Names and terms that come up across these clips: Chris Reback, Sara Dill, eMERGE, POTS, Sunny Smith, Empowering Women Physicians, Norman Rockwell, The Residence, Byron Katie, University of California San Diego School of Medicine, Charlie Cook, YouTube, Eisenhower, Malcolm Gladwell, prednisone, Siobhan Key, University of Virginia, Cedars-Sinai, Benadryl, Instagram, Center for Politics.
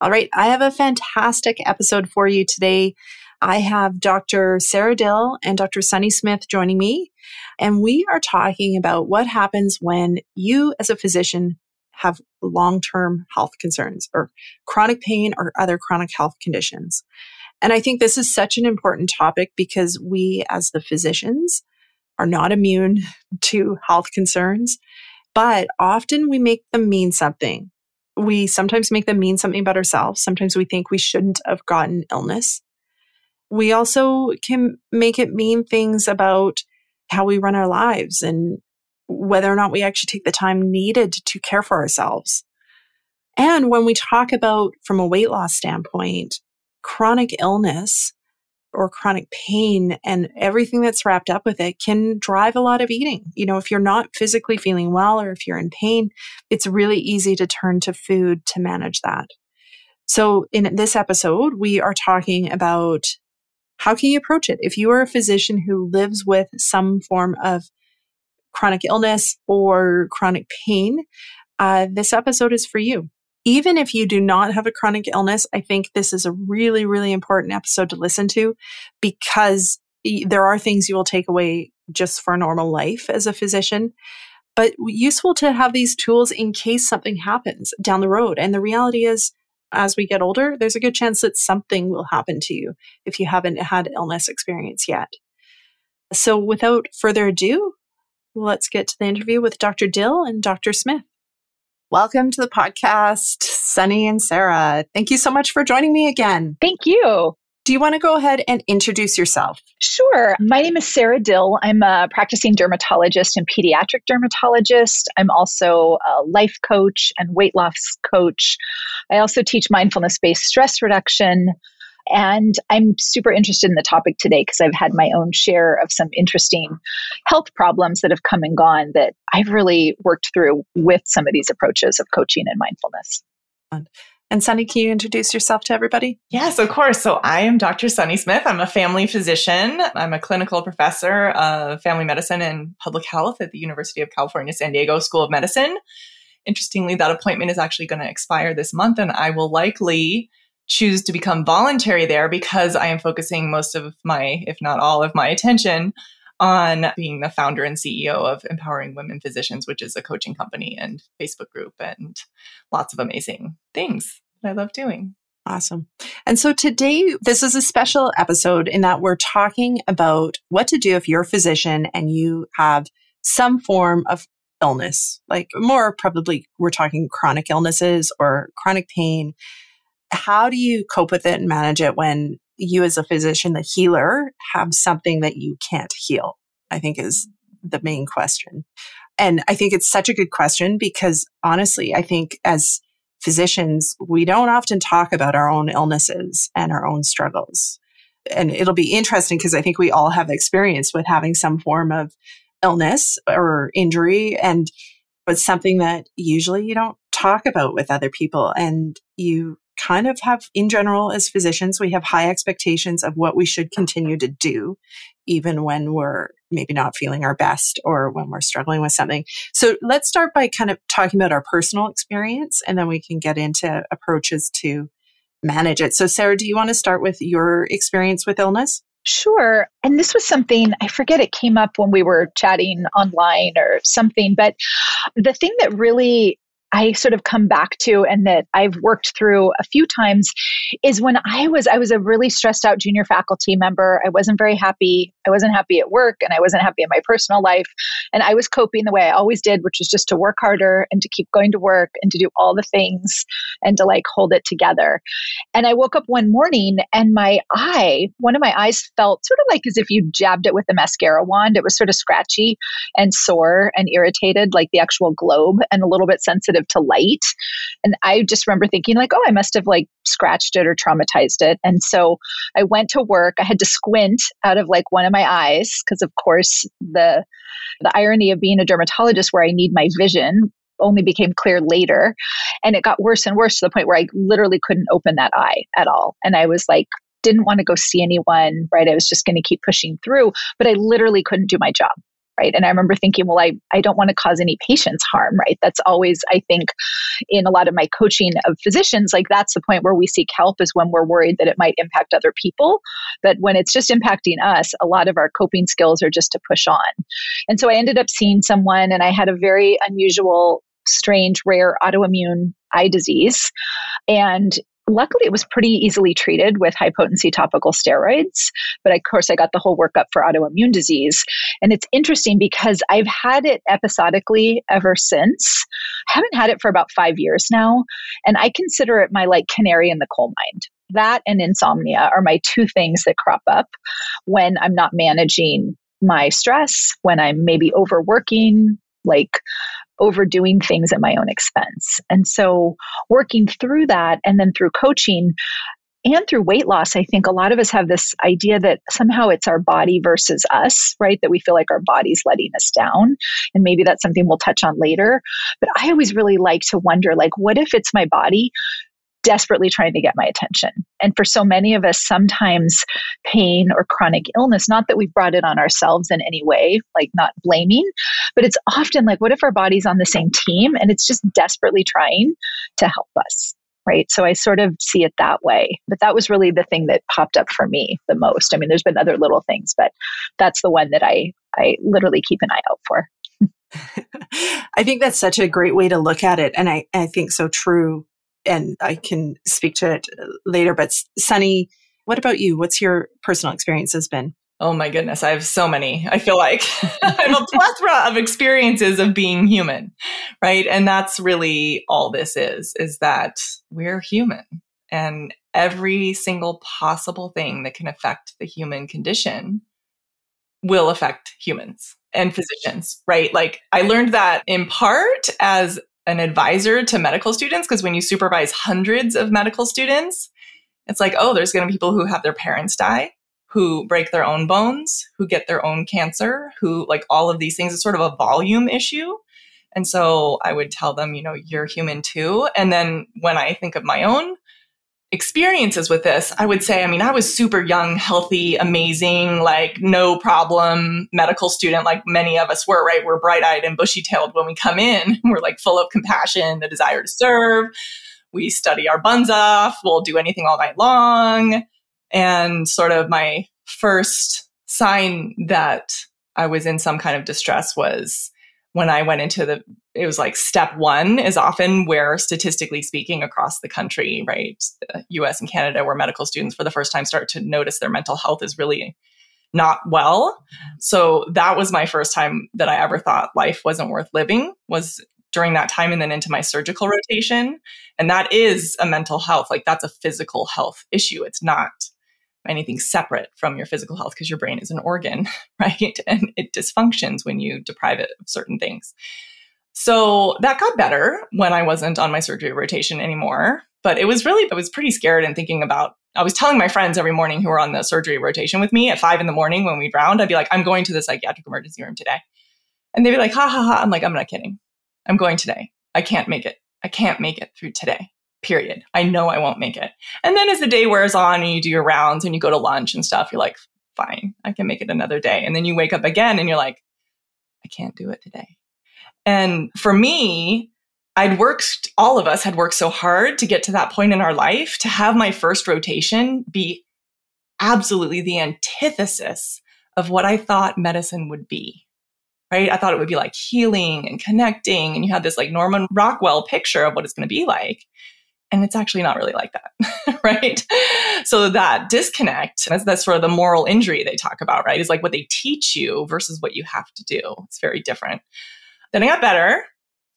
All right, I have a fantastic episode for you today. I have Dr. Sara Dill and Dr. Sunny Smith joining me, and we are talking about what happens when you as a physician have long-term health concerns or chronic pain or other chronic health conditions. And I think this is such an important topic because we as the physicians are not immune to health concerns, but often we make them mean something. We sometimes make them mean something about ourselves. Sometimes we think we shouldn't have gotten illness. We also can make it mean things about how we run our lives and whether or not we actually take the time needed to care for ourselves. And when we talk about, from a weight loss standpoint, chronic illness or chronic pain and everything that's wrapped up with it can drive a lot of eating. You know, if you're not physically feeling well or if you're in pain, it's really easy to turn to food to manage that. So in this episode, we are talking about how can you approach it? If you are a physician who lives with some form of chronic illness or chronic pain, this episode is for you. Even if you do not have a chronic illness, I think this is a really, really important episode to listen to because there are things you will take away just for normal life as a physician, but useful to have these tools in case something happens down the road. And the reality is, as we get older, there's a good chance that something will happen to you if you haven't had illness experience yet. So without further ado, let's get to the interview with Dr. Dill and Dr. Smith. Welcome to the podcast, Sunny and Sara. Thank you so much for joining me again. Thank you. Do you want to go ahead and introduce yourself? Sure. My name is Sara Dill. I'm a practicing dermatologist and pediatric dermatologist. I'm also a life coach and weight loss coach. I also teach mindfulness-based stress reduction. And I'm super interested in the topic today because I've had my own share of some interesting health problems that have come and gone that I've really worked through with some of these approaches of coaching and mindfulness. And Sunny, can you introduce yourself to everybody? Yes, of course. So I am Dr. Sunny Smith. I'm a family physician. I'm a clinical professor of family medicine and public health at the University of California San Diego School of Medicine. Interestingly, that appointment is actually going to expire this month, and I will likely choose to become voluntary there because I am focusing most of my, if not all of my attention on being the founder and CEO of Empowering Women Physicians, which is a coaching company and Facebook group and lots of amazing things that I love doing. Awesome. And so today, this is a special episode in that we're talking about what to do if you're a physician and you have some form of illness, like more probably we're talking chronic illnesses or chronic pain. How do you cope with it and manage it when you as a physician, the healer, have something that you can't heal? I think is the main question. And I think it's such a good question because honestly, I think as physicians, we don't often talk about our own illnesses and our own struggles. And it'll be interesting because I think we all have experience with having some form of illness or injury, and but something that usually you don't talk about with other people. And you kind of have, in general, as physicians, we have high expectations of what we should continue to do, even when we're maybe not feeling our best or when we're struggling with something. So let's start by kind of talking about our personal experience, and then we can get into approaches to manage it. So Sara, do you want to start with your experience with illness? Sure. And this was something, I forget, it came up when we were chatting online or something, but the thing that really I sort of come back to and that I've worked through a few times is when I was a really stressed out junior faculty member. I wasn't very happy. I wasn't happy at work and I wasn't happy in my personal life. And I was coping the way I always did, which was just to work harder and to keep going to work and to do all the things and to like hold it together. And I woke up one morning and one of my eyes felt sort of like as if you jabbed it with a mascara wand. It was sort of scratchy and sore and irritated, like the actual globe, and a little bit sensitive to light. And I just remember thinking like, oh, I must have like scratched it or traumatized it. And so I went to work. I had to squint out of like one of my eyes because, of course, the irony of being a dermatologist where I need my vision only became clear later. And it got worse and worse to the point where I literally couldn't open that eye at all. And I was like, didn't want to go see anyone, right? I was just going to keep pushing through, but I literally couldn't do my job. Right. And I remember thinking, well, I don't want to cause any patients harm, right? That's always, I think, in a lot of my coaching of physicians, like that's the point where we seek help is when we're worried that it might impact other people. But when it's just impacting us, a lot of our coping skills are just to push on. And so I ended up seeing someone and I had a very unusual, strange, rare autoimmune eye disease. And luckily, it was pretty easily treated with high potency topical steroids. But of course, I got the whole workup for autoimmune disease. And it's interesting because I've had it episodically ever since. I haven't had it for about 5 years now. And I consider it my like canary in the coal mine. That and insomnia are my two things that crop up when I'm not managing my stress, when I'm maybe overworking, like overdoing things at my own expense. And so working through that and then through coaching and through weight loss, I think a lot of us have this idea that somehow it's our body versus us, right? That we feel like our body's letting us down. And maybe that's something we'll touch on later. But I always really like to wonder, like, what if it's my body desperately trying to get my attention? And for so many of us, sometimes pain or chronic illness, not that we've brought it on ourselves in any way, like not blaming, but it's often like, what if our body's on the same team and it's just desperately trying to help us, right? So I sort of see it that way. But that was really the thing that popped up for me the most. I mean, there's been other little things, but that's the one that I literally keep an eye out for. I think that's such a great way to look at it. And I think so true. And I can speak to it later. But Sunny, what about you? What's your personal experience has been? Oh my goodness, I have so many. I feel like I have a plethora of experiences of being human, right? And that's really all this is that we're human. And every single possible thing that can affect the human condition will affect humans and physicians, right? Like I learned that in part as an advisor to medical students, because when you supervise hundreds of medical students, it's like, oh, there's going to be people who have their parents die, who break their own bones, who get their own cancer, who like all of these things. It's sort of a volume issue. And so I would tell them, you know, you're human too. And then when I think of my own experiences with this, I would say, I mean, I was super young, healthy, amazing, like no problem medical student, like many of us were, right? We're bright-eyed and bushy-tailed when we come in. We're like full of compassion, the desire to serve. We study our buns off. We'll do anything all night long. And sort of my first sign that I was in some kind of distress was when I went into it was like step one is often where, statistically speaking, across the country, right, the US and Canada, where medical students for the first time start to notice their mental health is really not well. So that was my first time that I ever thought life wasn't worth living, was during that time and then into my surgical rotation. And that is a mental health, like that's a physical health issue. It's not anything separate from your physical health because your brain is an organ, right? And it dysfunctions when you deprive it of certain things. So that got better when I wasn't on my surgery rotation anymore. But I was pretty scared and thinking about, I was telling my friends every morning who were on the surgery rotation with me at 5 a.m. when we'd round, I'd be like, I'm going to the psychiatric emergency room today. And they'd be like, ha ha ha. I'm like, I'm not kidding. I'm going today. I can't make it. I can't make it through today. Period. I know I won't make it. And then as the day wears on and you do your rounds and you go to lunch and stuff, you're like, fine, I can make it another day. And then you wake up again and you're like, I can't do it today. And for me, all of us had worked so hard to get to that point in our life to have my first rotation be absolutely the antithesis of what I thought medicine would be. right? I thought it would be like healing and connecting. And you had this like Norman Rockwell picture of what it's going to be like. And it's actually not really like that, right? So that disconnect, that's sort of the moral injury they talk about, right? It's like what they teach you versus what you have to do. It's very different. Then I got better.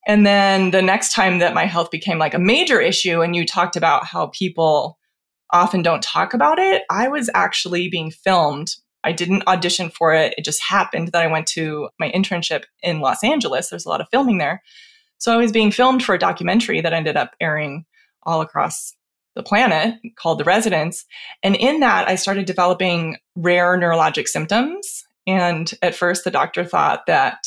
And then the next time that my health became like a major issue, and you talked about how people often don't talk about it, I was actually being filmed. I didn't audition for it. It just happened that I went to my internship in Los Angeles. There's a lot of filming there. So I was being filmed for a documentary that ended up airing all across the planet called The Residence. And in that, I started developing rare neurologic symptoms. And at first, the doctor thought that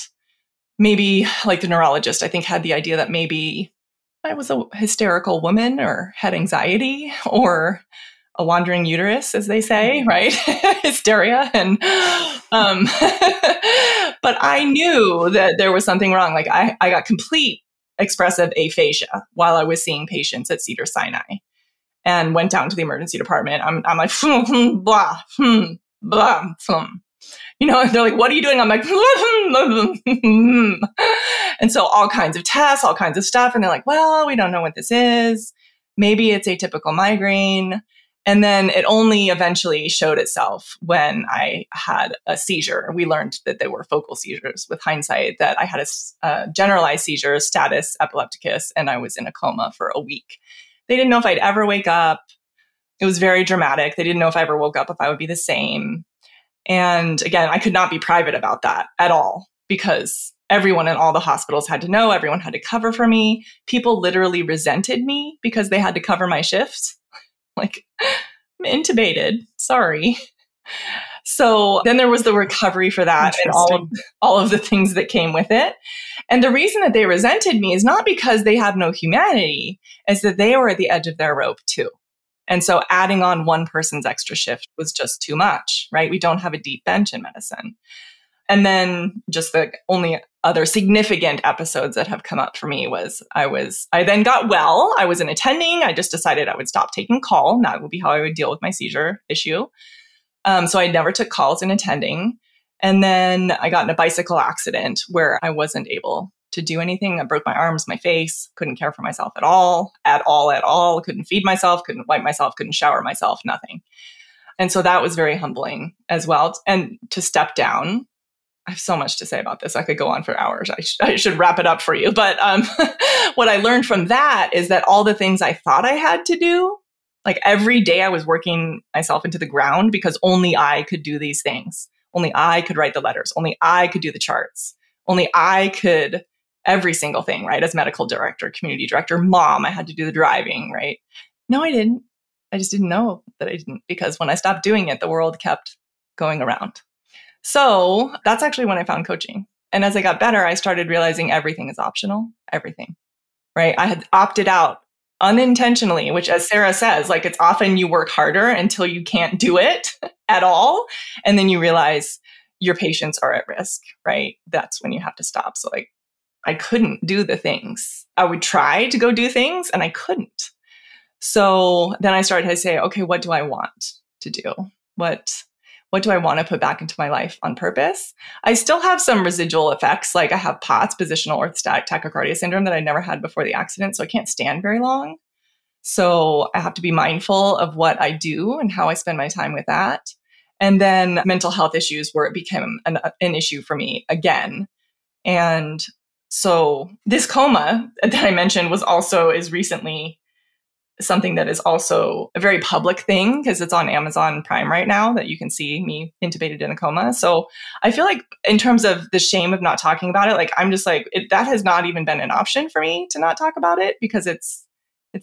maybe, like the neurologist, I think, had the idea that maybe I was a hysterical woman or had anxiety or a wandering uterus, as they say, right? Hysteria. And but I knew that there was something wrong. Like I got complete expressive aphasia while I was seeing patients at Cedars-Sinai, and went down to the emergency department. I'm like, blah, blah, you know, and they're like, what are you doing? I'm like, and so all kinds of tests, all kinds of stuff. And they're like, well, we don't know what this is. Maybe it's atypical migraine. And then it only eventually showed itself when I had a seizure. We learned that they were focal seizures with hindsight, that I had a generalized seizure, status epilepticus, and I was in a coma for a week. They didn't know if I'd ever wake up. It was very dramatic. They didn't know if I ever woke up, if I would be the same. And again, I could not be private about that at all, because everyone in all the hospitals had to know, everyone had to cover for me. People literally resented me because they had to cover my shifts. Like, I'm intubated. Sorry. So then there was the recovery for that and all of the things that came with it. And the reason that they resented me is not because they have no humanity, it's that they were at the edge of their rope too. And so adding on one person's extra shift was just too much, right? We don't have a deep bench in medicine. And then just the only other significant episodes that have come up for me was I then got well. I wasn't attending. I just decided I would stop taking call. That would be how I would deal with my seizure issue. So I never took calls in attending. And then I got in a bicycle accident where I wasn't able to do anything. I broke my arms, my face, couldn't care for myself at all. Couldn't feed myself, couldn't wipe myself, couldn't shower myself, nothing. And so that was very humbling as well. And to step down, I have so much to say about this. I could go on for hours. I should wrap it up for you. But what I learned from that is that all the things I thought I had to do, like every day I was working myself into the ground because only I could do these things. Only I could write the letters. Only I could do the charts. Only I could every single thing, right? As medical director, community director, mom, I had to do the driving, right? No, I didn't. I just didn't know that I didn't, because when I stopped doing it, the world kept going around. So that's actually when I found coaching. And as I got better, I started realizing everything is optional, everything, right? I had opted out unintentionally, which, as Sara says, like, it's often you work harder until you can't do it at all. And then you realize your patients are at risk, right? That's when you have to stop. So like, I couldn't do the things. I would try to go do things and I couldn't. So then I started to say, okay, what do I want to do? What do I want to put back into my life on purpose? I still have some residual effects. Like I have POTS, positional orthostatic tachycardia syndrome, that I never had before the accident. So I can't stand very long. So I have to be mindful of what I do and how I spend my time with that. And then mental health issues, where it became an issue for me again. And so this coma that I mentioned is recently something that is also a very public thing, because it's on Amazon Prime right now that you can see me intubated in a coma. So I feel like in terms of the shame of not talking about it, like I'm just like, that has not even been an option for me to not talk about it, because it's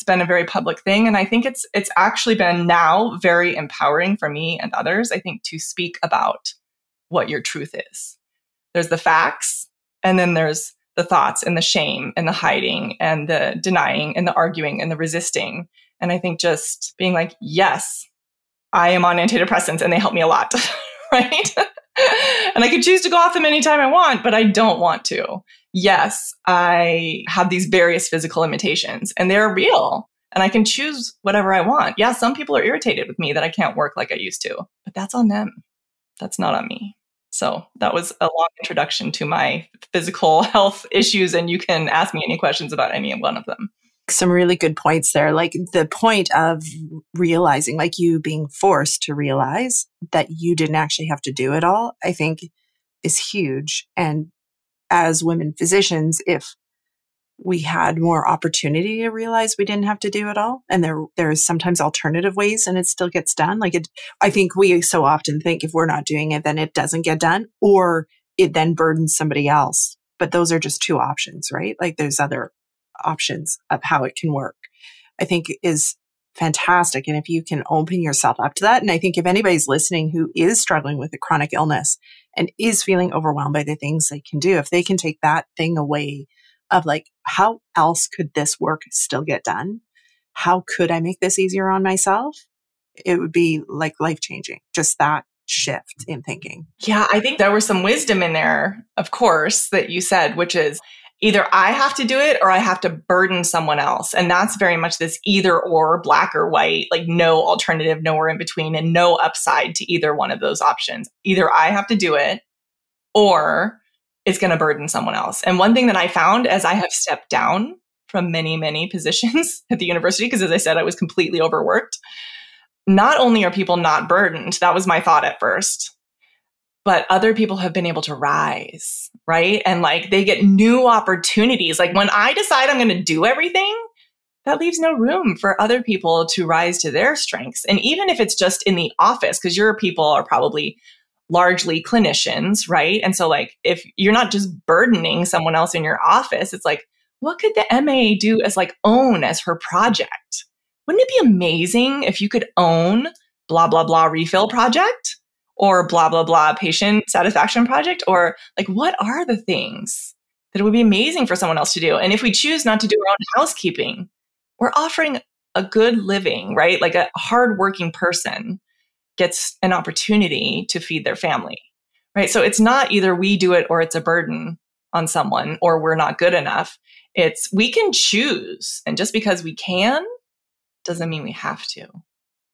been a very public thing. And I think it's actually been now very empowering for me and others, I think, to speak about what your truth is. There's the facts, and then there's the thoughts and the shame and the hiding and the denying and the arguing and the resisting. And I think just being like, yes, I am on antidepressants and they help me a lot, right? And I could choose to go off them anytime I want, but I don't want to. Yes, I have these various physical limitations and they're real and I can choose whatever I want. Yeah, some people are irritated with me that I can't work like I used to, but that's on them. That's not on me. So that was a long introduction to my physical health issues, and you can ask me any questions about any one of them. Some really good points there, like the point of realizing, like you being forced to realize that you didn't actually have to do it all, I think is huge. And as women physicians, if we had more opportunity to realize we didn't have to do it all, and there's sometimes alternative ways and it still gets done. I think we so often think if we're not doing it, then it doesn't get done, or it then burdens somebody else. But those are just two options, right? Like there's other options of how it can work, I think is fantastic. And if you can open yourself up to that, and I think if anybody's listening who is struggling with a chronic illness and is feeling overwhelmed by the things they can do, if they can take that thing away of like, how else could this work still get done? How could I make this easier on myself? It would be like life-changing, just that shift in thinking. Yeah, I think there was some wisdom in there, of course, that you said, which is, either I have to do it or I have to burden someone else. And that's very much this either or, black or white, like no alternative, nowhere in between, and no upside to either one of those options. Either I have to do it or it's going to burden someone else. And one thing that I found as I have stepped down from many, many positions at the university, because as I said, I was completely overworked, not only are people not burdened, that was my thought at first, but other people have been able to rise, right? And like they get new opportunities. Like when I decide I'm going to do everything, that leaves no room for other people to rise to their strengths. And even if it's just in the office, because your people are probably largely clinicians, right? And so like if you're not just burdening someone else in your office, it's like, what could the MA do as like own as her project? Wouldn't it be amazing if you could own blah, blah, blah refill project? Or blah, blah, blah patient satisfaction project, or like, what are the things that it would be amazing for someone else to do? And if we choose not to do our own housekeeping, we're offering a good living, right? Like a hardworking person gets an opportunity to feed their family, right? So it's not either we do it or it's a burden on someone or we're not good enough. It's we can choose. And just because we can doesn't mean we have to.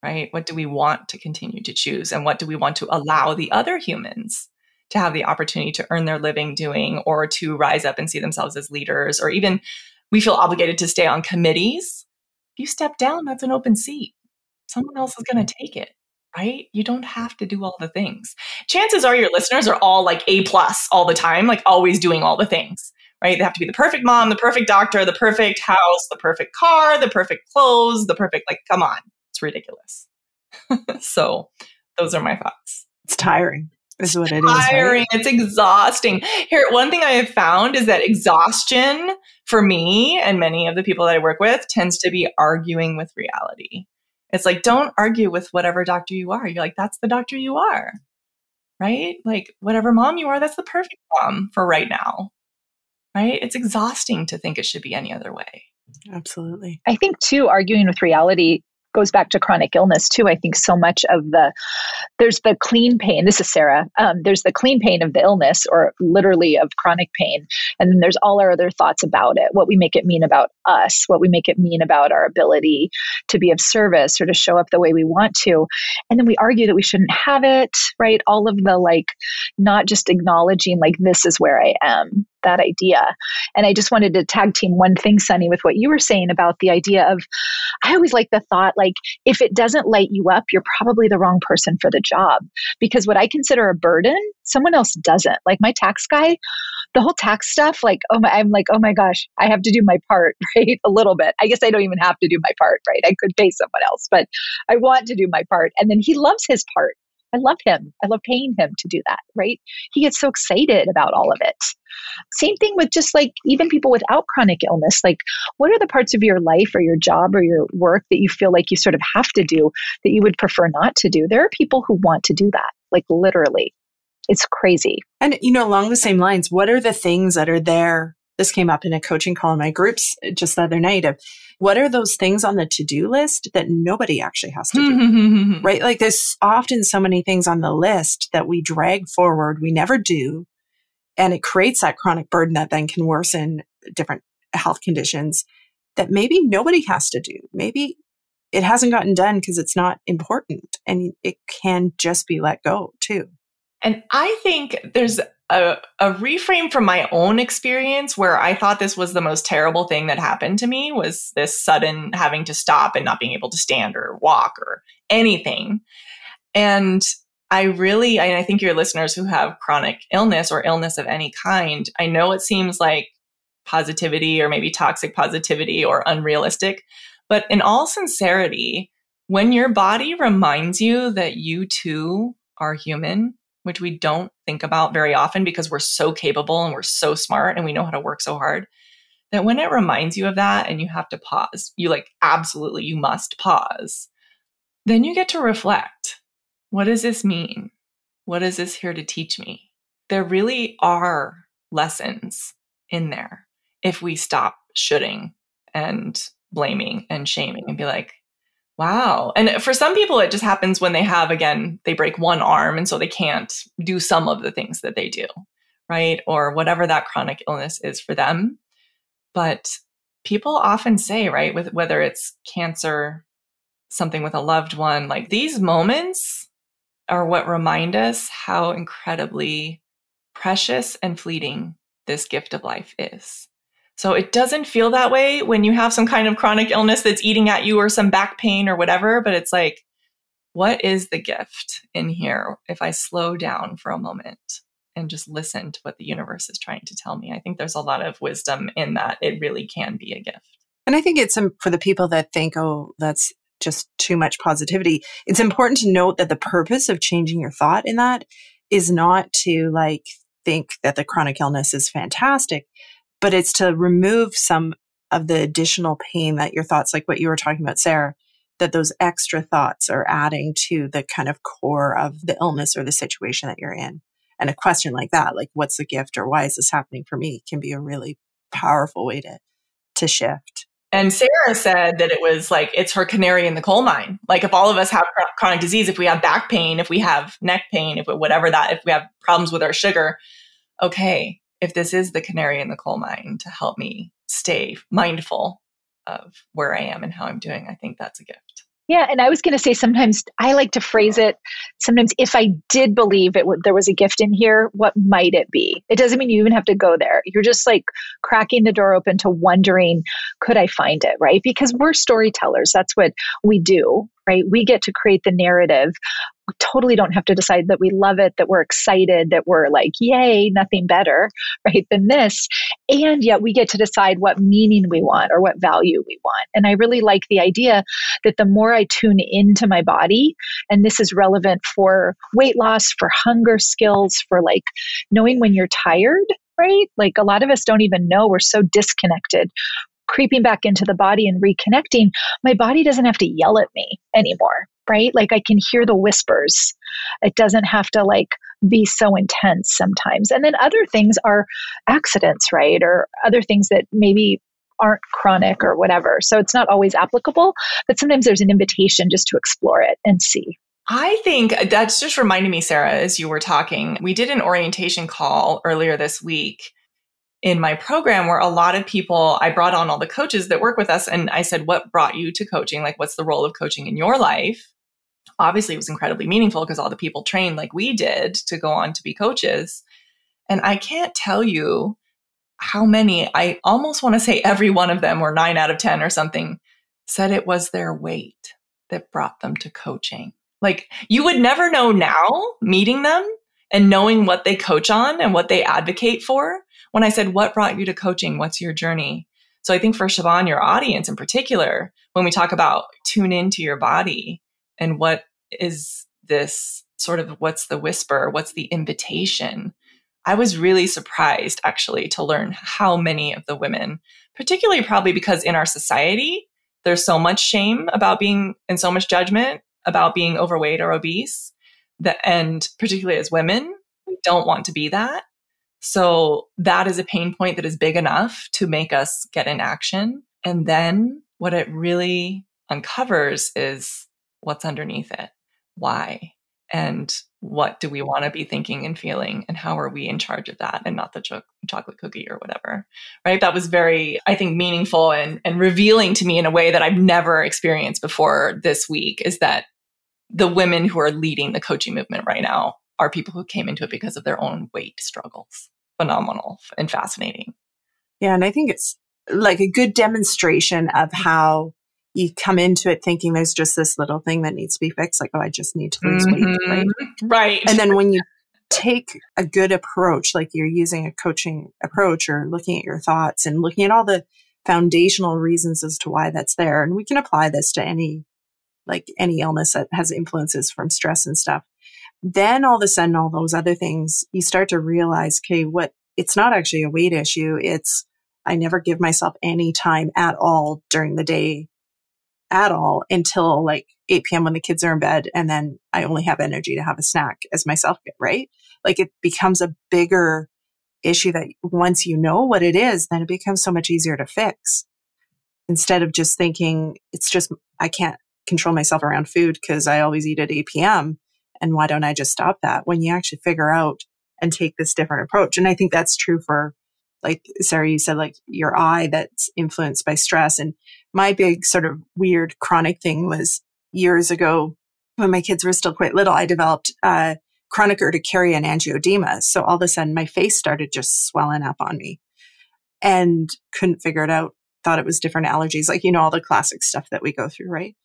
Right? What do we want to continue to choose? And what do we want to allow the other humans to have the opportunity to earn their living doing, or to rise up and see themselves as leaders? Or even we feel obligated to stay on committees. If you step down, that's an open seat. Someone else is going to take it, right? You don't have to do all the things. Chances are your listeners are all like A+ all the time, like always doing all the things, right? They have to be the perfect mom, the perfect doctor, the perfect house, the perfect car, the perfect clothes, the perfect, like, come on. It's ridiculous. So those are my thoughts. It's tiring. Is what it is. Tiring. Right? It's exhausting. Here, one thing I have found is that exhaustion for me and many of the people that I work with tends to be arguing with reality. It's like, don't argue with whatever doctor you are. You're like, that's the doctor you are, right? Like whatever mom you are, that's the perfect mom for right now, right? It's exhausting to think it should be any other way. Absolutely. I think too, arguing with reality goes back to chronic illness too. I think so much of there's the clean pain. This is Sara. There's the clean pain of the illness, or literally of chronic pain. And then there's all our other thoughts about it, what we make it mean about us, what we make it mean about our ability to be of service or to show up the way we want to. And then we argue that we shouldn't have it, right? All of the like, not just acknowledging like, this is where I am, that idea. And I just wanted to tag team one thing, Sunny, with what you were saying about the idea of, I always like the thought, like, if it doesn't light you up, you're probably the wrong person for the job. Because what I consider a burden, someone else doesn't. Like my tax guy, the whole tax stuff, like, I'm like, oh my gosh, I have to do my part, right? A little bit. I guess I don't even have to do my part, right? I could pay someone else, but I want to do my part. And then he loves his part. I love him. I love paying him to do that, right? He gets so excited about all of it. Same thing with just like even people without chronic illness. Like, what are the parts of your life or your job or your work that you feel like you sort of have to do that you would prefer not to do? There are people who want to do that, like literally. It's crazy. And, you know, along the same lines, what are the things that are there? This came up in a coaching call in my groups just the other night of what are those things on the to-do list that nobody actually has to do, right? Like there's often so many things on the list that we drag forward, we never do. And it creates that chronic burden that then can worsen different health conditions that maybe nobody has to do. Maybe it hasn't gotten done because it's not important, and it can just be let go too. And I think there's a reframe from my own experience where I thought this was the most terrible thing that happened to me, was this sudden having to stop and not being able to stand or walk or anything. And I think your listeners who have chronic illness or illness of any kind, I know it seems like positivity or maybe toxic positivity or unrealistic, but in all sincerity, when your body reminds you that you too are human, which we don't think about very often because we're so capable and we're so smart and we know how to work so hard, that when it reminds you of that and you have to pause, you must pause, then you get to reflect. What does this mean? What is this here to teach me? There really are lessons in there if we stop shoulding and blaming and shaming and be like, wow. And for some people, it just happens when they they break one arm and so they can't do some of the things that they do, right? Or whatever that chronic illness is for them. But people often say, right, with whether it's cancer, something with a loved one, like these moments are what remind us how incredibly precious and fleeting this gift of life is. So it doesn't feel that way when you have some kind of chronic illness that's eating at you or some back pain or whatever, but it's like, what is the gift in here if I slow down for a moment and just listen to what the universe is trying to tell me? I think there's a lot of wisdom in that. It really can be a gift. And I think it's for the people that think, oh, that's just too much positivity. It's important to note that the purpose of changing your thought in that is not to think that the chronic illness is fantastic, but it's to remove some of the additional pain that your thoughts, like what you were talking about, Sarah, that those extra thoughts are adding to the kind of core of the illness or the situation that you're in. And a question like that, like what's the gift or why is this happening for me, can be a really powerful way to shift. And Sarah said that it was like, it's her canary in the coal mine. Like if all of us have chronic disease, if we have back pain, if we have neck pain, if we have problems with our sugar, okay, if this is the canary in the coal mine to help me stay mindful of where I am and how I'm doing, I think that's a gift. Yeah. And I was going to say, sometimes I like to phrase it, sometimes if I did believe there was a gift in here, what might it be? It doesn't mean you even have to go there. You're just cracking the door open to wondering, could I find it, right? Because we're storytellers. That's what we do, right? We get to create the narrative. We totally don't have to decide that we love it, that we're excited, that we're yay, nothing better, right, than this. And yet we get to decide what meaning we want or what value we want. And I really like the idea that the more I tune into my body, and this is relevant for weight loss, for hunger skills, for knowing when you're tired, right? A lot of us don't even know, we're so disconnected. Creeping back into the body and reconnecting, my body doesn't have to yell at me anymore, right? I can hear the whispers. It doesn't have to be so intense sometimes. And then other things are accidents, right? Or other things that maybe aren't chronic or whatever. So it's not always applicable, but sometimes there's an invitation just to explore it and see. I think that's just reminded me, Sarah, as you were talking, we did an orientation call earlier this week in my program where a lot of people, I brought on all the coaches that work with us. And I said, what brought you to coaching? What's the role of coaching in your life? Obviously, it was incredibly meaningful because all the people trained like we did to go on to be coaches. And I can't tell you how many, I almost want to say every one of them, or 9 out of 10 or something, said it was their weight that brought them to coaching. You would never know now, meeting them and knowing what they coach on and what they advocate for. When I said, what brought you to coaching? What's your journey? So I think for Siobhan, your audience in particular, when we talk about tune into your body and what is this sort of, what's the whisper? What's the invitation? I was really surprised actually to learn how many of the women, particularly probably because in our society, there's so much shame about being and so much judgment about being overweight or obese, and particularly as women, we don't want to be that. So that is a pain point that is big enough to make us get in action. And then what it really uncovers is what's underneath it, why, and what do we want to be thinking and feeling, and how are we in charge of that and not the chocolate cookie or whatever, right? That was very, I think, meaningful and revealing to me in a way that I've never experienced before this week, is that the women who are leading the coaching movement right now are people who came into it because of their own weight struggles. Phenomenal and fascinating. Yeah. And I think it's like a good demonstration of how you come into it thinking there's just this little thing that needs to be fixed. Like, oh, I just need to lose weight. Right. And then when you take a good approach, like you're using a coaching approach or looking at your thoughts and looking at all the foundational reasons as to why that's there. And we can apply this to any illness that has influences from stress and stuff. Then all of a sudden, all those other things, you start to realize, okay, it's not actually a weight issue. It's, I never give myself any time at all during the day at all until like 8 p.m. when the kids are in bed. And then I only have energy to have a snack as myself, right? Like it becomes a bigger issue that once you know what it is, then it becomes so much easier to fix instead of just thinking it's just, I can't control myself around food because I always eat at 8 p.m. And why don't I just stop that? When you actually figure out and take this different approach. And I think that's true for, like, Sara, you said, like your eye that's influenced by stress. And my big sort of weird chronic thing was years ago when my kids were still quite little, I developed chronic urticaria and angioedema. So all of a sudden my face started just swelling up on me and couldn't figure it out. Thought it was different allergies, like, you know, all the classic stuff that we go through, right?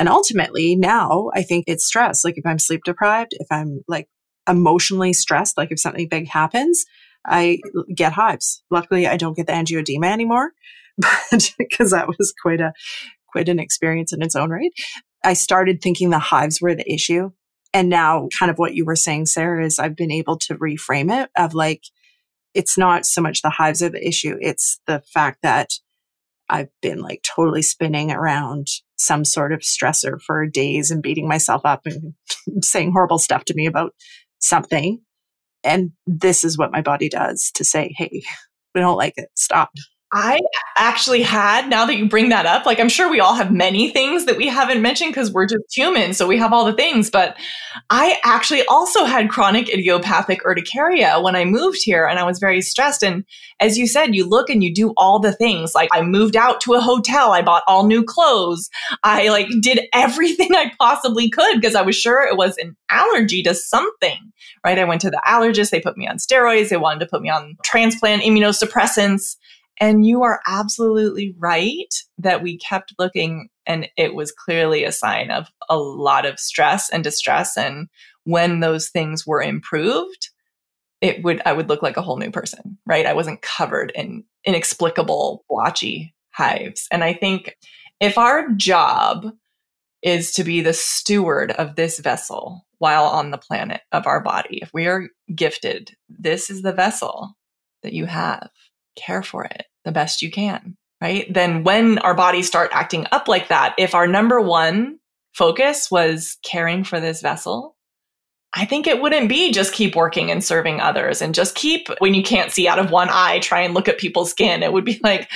And ultimately now I think it's stress. Like if I'm sleep deprived, if I'm like emotionally stressed, like if something big happens, I get hives. Luckily I don't get the angioedema anymore, but because that was quite an experience in its own right. I started thinking the hives were the issue. And now kind of what you were saying, Sara, is I've been able to reframe it of like, it's not so much the hives are the issue. It's the fact that I've been like totally spinning around some sort of stressor for days and beating myself up and saying horrible stuff to me about something. And this is what my body does to say, hey, we don't like it. Stop. I actually had, now that you bring that up, like I'm sure we all have many things that we haven't mentioned because we're just human. So we have all the things, but I actually also had chronic idiopathic urticaria when I moved here and I was very stressed. And as you said, you look and you do all the things. Like I moved out to a hotel. I bought all new clothes. I like did everything I possibly could because I was sure it was an allergy to something, right? I went to the allergist. They put me on steroids. They wanted to put me on transplant immunosuppressants. And you are absolutely right that we kept looking and it was clearly a sign of a lot of stress and distress. And when those things were improved, I would look like a whole new person, right? I wasn't covered in inexplicable blotchy hives. And I think if our job is to be the steward of this vessel while on the planet of our body, if we are gifted, this is the vessel that you have. Care for it the best you can, right? Then when our bodies start acting up like that, if our number one focus was caring for this vessel, I think it wouldn't be just keep working and serving others and just keep, when you can't see out of one eye, try and look at people's skin. It would be like,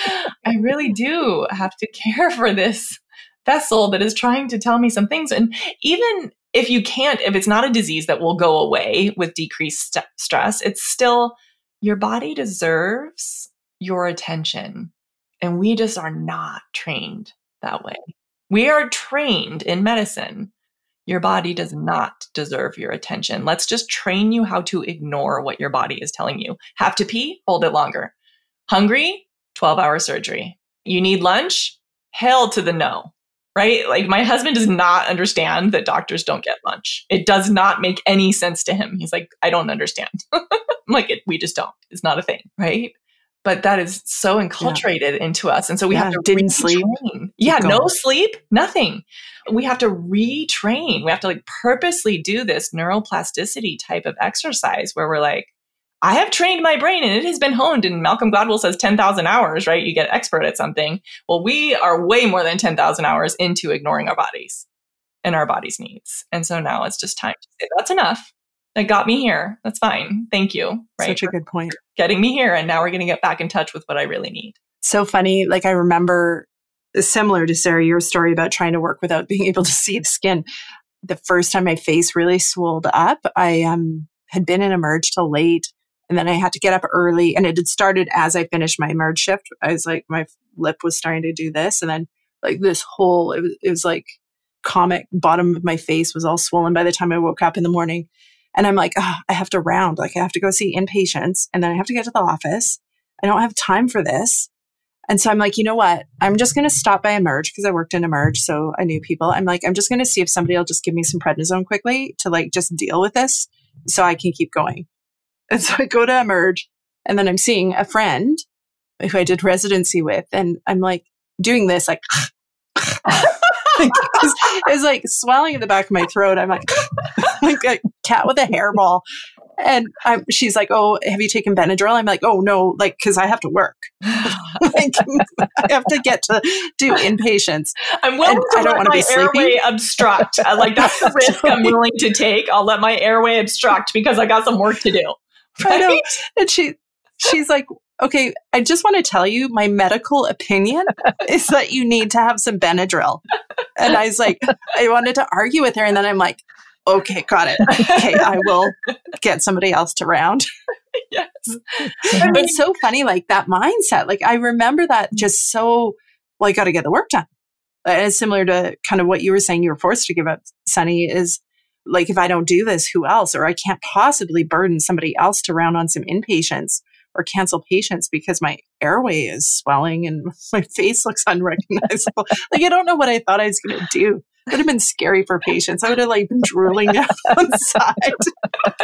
I really do have to care for this vessel that is trying to tell me some things. And even if you can't, if it's not a disease that will go away with decreased stress, it's still your body deserves your attention. And we just are not trained that way. We are trained in medicine. Your body does not deserve your attention. Let's just train you how to ignore what your body is telling you. Have to pee? Hold it longer. Hungry? 12-hour surgery. You need lunch? Hell to the no, right? Like my husband does not understand that doctors don't get lunch. It does not make any sense to him. He's like, I don't understand. We just don't. It's not a thing, right? But that is so enculturated into us. And so we have to didn't sleep. Yeah, no sleep, nothing. We have to retrain. We have to like purposely do this neuroplasticity type of exercise where we're like, I have trained my brain and it has been honed. And Malcolm Gladwell says 10,000 hours, right? You get expert at something. Well, we are way more than 10,000 hours into ignoring our bodies and our body's needs. And so now it's just time to say, that's enough. That got me here. That's fine. Thank you. Right? Such a good point. Getting me here. And now we're going to get back in touch with what I really need. So funny. Like I remember, similar to Sara, your story about trying to work without being able to see the skin. The first time my face really swelled up, I had been in eMERGE till late. And then I had to get up early. And it had started as I finished my eMERGE shift. I was like, my lip was starting to do this. And then like this whole, it was like comic bottom of my face was all swollen by the time I woke up in the morning. And I'm like, oh, I have to round, like I have to go see inpatients and then I have to get to the office. I don't have time for this. And so I'm like, you know what? I'm just going to stop by eMERGE because I worked in eMERGE. So I knew people. I'm like, I'm just going to see if somebody will just give me some prednisone quickly to like just deal with this so I can keep going. And so I go to eMERGE and then I'm seeing a friend who I did residency with. And I'm like doing this, like, it's like swelling in the back of my throat. I'm like a cat with a hairball. And she's like, oh, have you taken Benadryl? I'm like, oh, no, like, because I have to work. Like, I have to get to do inpatients. I'm willing to let my airway obstruct. Like, that's the risk I'm willing to take. I'll let my airway obstruct because I got some work to do. Right? I know. And she's like, okay, I just want to tell you my medical opinion is that you need to have some Benadryl. And I was like, I wanted to argue with her. And then I'm like, okay, got it. Okay, I will get somebody else to round. Yes. But it's so funny, like that mindset. Like I remember that just so, well, I got to get the work done. And it's similar to kind of what you were saying you were forced to give up, Sunny, is like, if I don't do this, who else? Or I can't possibly burden somebody else to round on some inpatients or cancel patients because my airway is swelling and my face looks unrecognizable. Like, I don't know what I thought I was going to do. It would have been scary for patients. I would have like been drooling down on the side.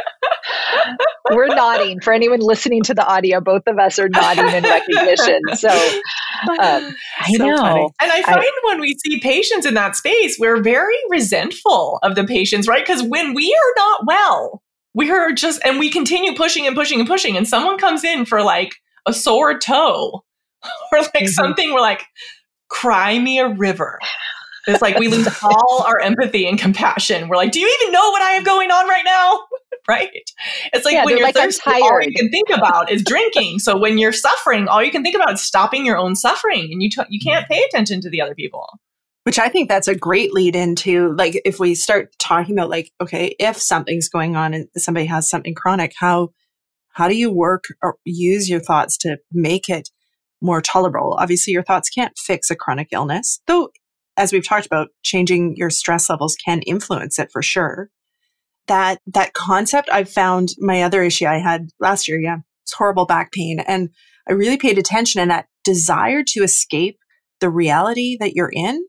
We're nodding. For anyone listening to the audio, both of us are nodding in recognition. So I know. Funny. And I find when we see patients in that space, we're very resentful of the patients, right? Because when we are not well, we are just, and we continue pushing and pushing and pushing. And someone comes in for like a sore toe or like something, we're like, cry me a river. It's like we lose all our empathy and compassion. We're like, do you even know what I have going on right now? Right? It's like when you're like, thirsty, all you can think about is drinking. So when you're suffering, all you can think about is stopping your own suffering, and you can't pay attention to the other people. Which I think that's a great lead into, like, if we start talking about like, okay, if something's going on and somebody has something chronic, how do you work or use your thoughts to make it more tolerable? Obviously, your thoughts can't fix a chronic illness, though. As we've talked about, changing your stress levels can influence it for sure. That concept, I've found my other issue I had last year, it's horrible back pain. And I really paid attention, and that desire to escape the reality that you're in,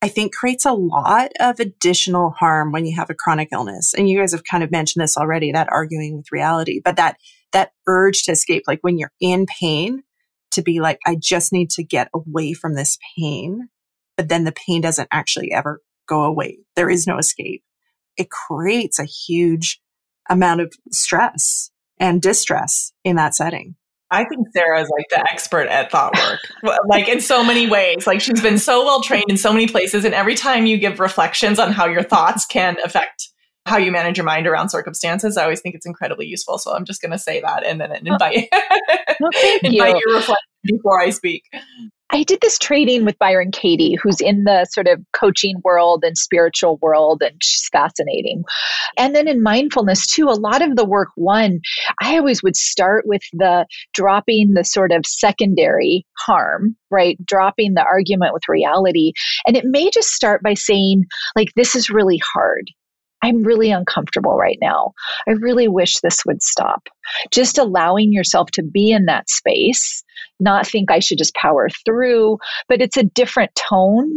I think creates a lot of additional harm when you have a chronic illness. And you guys have kind of mentioned this already, that arguing with reality, but that urge to escape, like when you're in pain, to be like, I just need to get away from this pain. But then the pain doesn't actually ever go away. There is no escape. It creates a huge amount of stress and distress in that setting. I think Sarah is like the expert at thought work, like in so many ways. Like she's been so well trained in so many places. And every time you give reflections on how your thoughts can affect how you manage your mind around circumstances, I always think it's incredibly useful. So I'm just going to say that and then invite, invite your reflection before I speak. I did this training with Byron Katie, who's in the sort of coaching world and spiritual world, and she's fascinating. And then in mindfulness too, a lot of the work, I always would start with the dropping the sort of secondary harm, right? Dropping the argument with reality. And it may just start by saying, like, this is really hard. I'm really uncomfortable right now. I really wish this would stop. Just allowing yourself to be in that space, not think I should just power through, but it's a different tone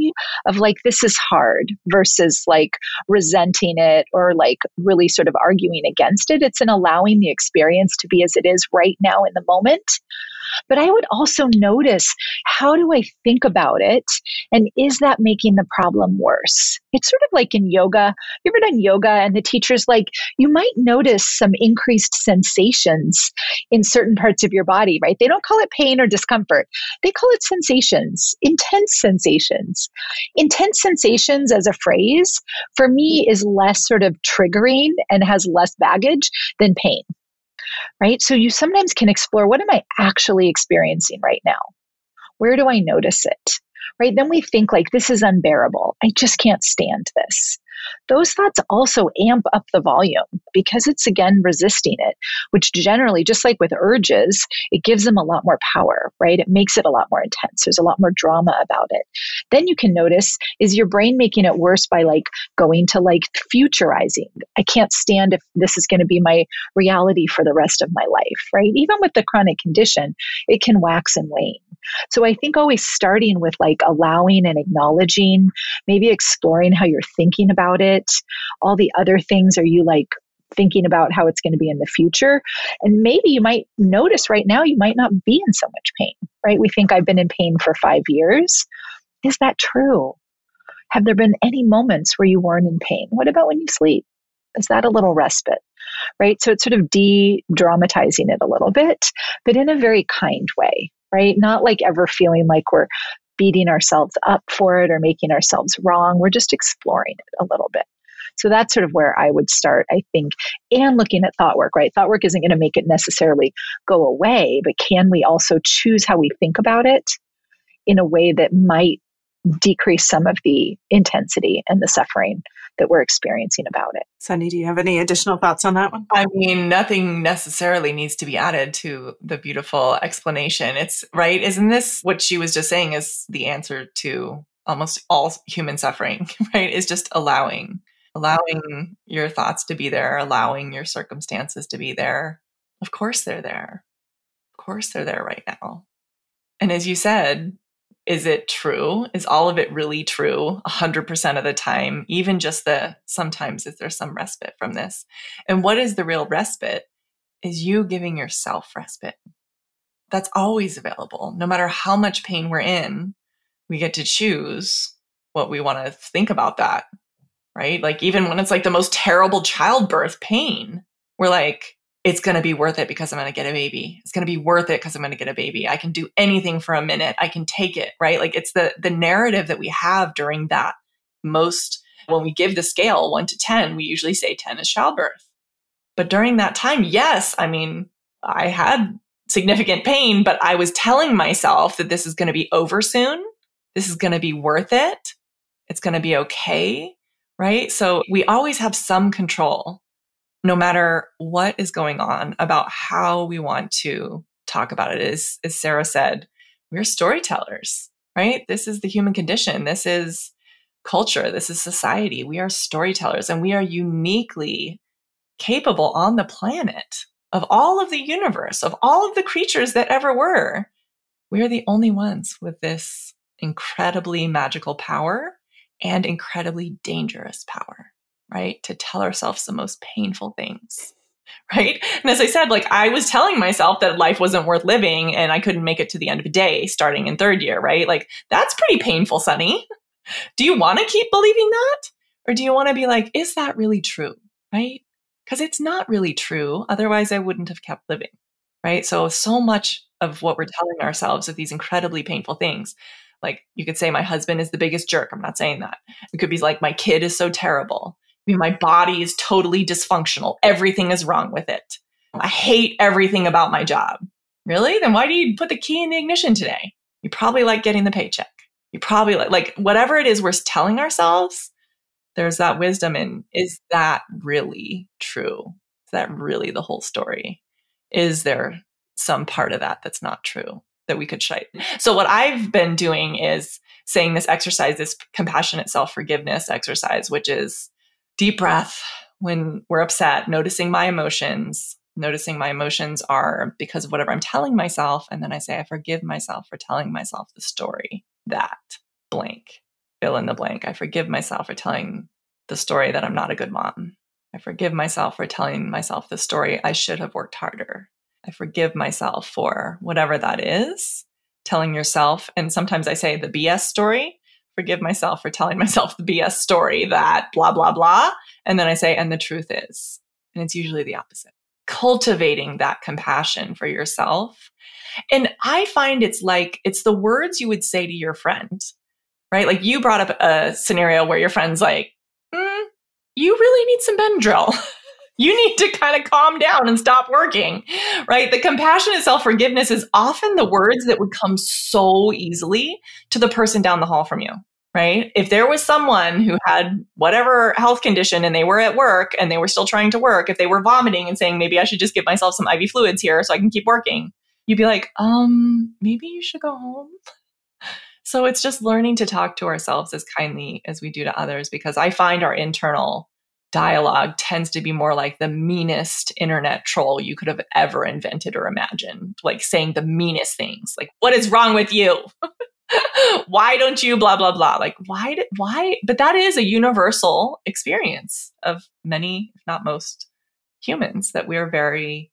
of like, this is hard versus like resenting it or like really sort of arguing against it. It's an allowing the experience to be as it is right now in the moment. But I would also notice, how do I think about it? And is that making the problem worse? It's sort of like in yoga. You ever done yoga and the teacher's like, you might notice some increased sensations in certain parts of your body, right? They don't call it pain or discomfort. They call it sensations, intense sensations. Intense sensations as a phrase for me is less sort of triggering and has less baggage than pain. Right? So you sometimes can explore, what am I actually experiencing right now? Where do I notice it? Right? Then we think like, this is unbearable. I just can't stand this. those thoughts also amp up the volume because it's, again, resisting it, which generally, just like with urges, it gives them a lot more power, right? It makes it a lot more intense. There's a lot more drama about it. Then you can notice, is your brain making it worse by going to futurizing? I can't stand if this is going to be my reality for the rest of my life, right? Even with the chronic condition, it can wax and wane. So I think always starting with allowing and acknowledging, maybe exploring how you're thinking about it, all the other things. Are you thinking about how it's going to be in the future? And maybe you might notice right now you might not be in so much pain, right? We think I've been in pain for 5 years. Is that true? Have there been any moments where you weren't in pain? What about when you sleep? Is that a little respite? Right? So it's sort of de-dramatizing it a little bit, but in a very kind way, right? Not ever feeling like we're beating ourselves up for it or making ourselves wrong. We're just exploring it a little bit. So that's sort of where I would start, I think, and looking at thought work, right? Thought work isn't going to make it necessarily go away, but can we also choose how we think about it in a way that might decrease some of the intensity and the suffering that we're experiencing about it? Sunny, do you have any additional thoughts on that one? I mean, nothing necessarily needs to be added to the beautiful explanation. It's right. Isn't this what she was just saying is the answer to almost all human suffering, right? Is just allowing your thoughts to be there, allowing your circumstances to be there. Of course they're there. Of course they're there right now. And as you said, is it true? Is all of it really true 100% of the time? Even just sometimes is there some respite from this? And what is the real respite? Is you giving yourself respite. That's always available. No matter how much pain we're in, we get to choose what we want to think about that, right? Even when it's the most terrible childbirth pain, we're it's going to be worth it because I'm going to get a baby. It's going to be worth it because I'm going to get a baby. I can do anything for a minute. I can take it, right? It's the narrative that we have during that most, when we give the scale 1 to 10, we usually say 10 is childbirth. But during that time, yes, I had significant pain, but I was telling myself that this is going to be over soon. This is going to be worth it. It's going to be okay, right? So we always have some control, no matter what is going on, about how we want to talk about it. As Sara said, we're storytellers, right? This is the human condition. This is culture. This is society. We are storytellers, and we are uniquely capable on the planet of all of the universe, of all of the creatures that ever were. We are the only ones with this incredibly magical power and incredibly dangerous power, right? To tell ourselves the most painful things, right? And as I said, I was telling myself that life wasn't worth living and I couldn't make it to the end of the day starting in third year, right? That's pretty painful, Sunny. Do you want to keep believing that? Or do you want to be is that really true, right? Because it's not really true. Otherwise, I wouldn't have kept living, right? So much of what we're telling ourselves of these incredibly painful things, you could say my husband is the biggest jerk. I'm not saying that. It could be my kid is so terrible. My body is totally dysfunctional. Everything is wrong with it. I hate everything about my job. Really? Then why do you put the key in the ignition today? You probably getting the paycheck. You probably whatever it is we're telling ourselves, there's that wisdom in, is that really true? Is that really the whole story? Is there some part of that that's not true that we could shite? So what I've been doing is saying this exercise, this compassionate self-forgiveness exercise, which is deep breath when we're upset, noticing my emotions are because of whatever I'm telling myself. And then I say, I forgive myself for telling myself the story that blank, fill in the blank. I forgive myself for telling the story that I'm not a good mom. I forgive myself for telling myself the story I should have worked harder. I forgive myself for whatever that is, telling yourself. And sometimes I say the BS story. Forgive myself for telling myself the BS story that blah, blah, blah. And then I say, and the truth is, and it's usually the opposite. Cultivating that compassion for yourself. And I find it's the words you would say to your friend, right? You brought up a scenario where your friend's you really need some Benadryl. You need to kind of calm down and stop working, right? The compassionate self-forgiveness is often the words that would come so easily to the person down the hall from you, right? If there was someone who had whatever health condition and they were at work and they were still trying to work, if they were vomiting and saying, maybe I should just give myself some IV fluids here so I can keep working, you'd be like, maybe you should go home. So it's just learning to talk to ourselves as kindly as we do to others, because I find our internal dialogue tends to be more like the meanest internet troll you could have ever invented or imagined, like saying the meanest things, like, what is wrong with you? Why don't you blah, blah, blah? Like, why? But that is a universal experience of many, if not most, humans, that we are very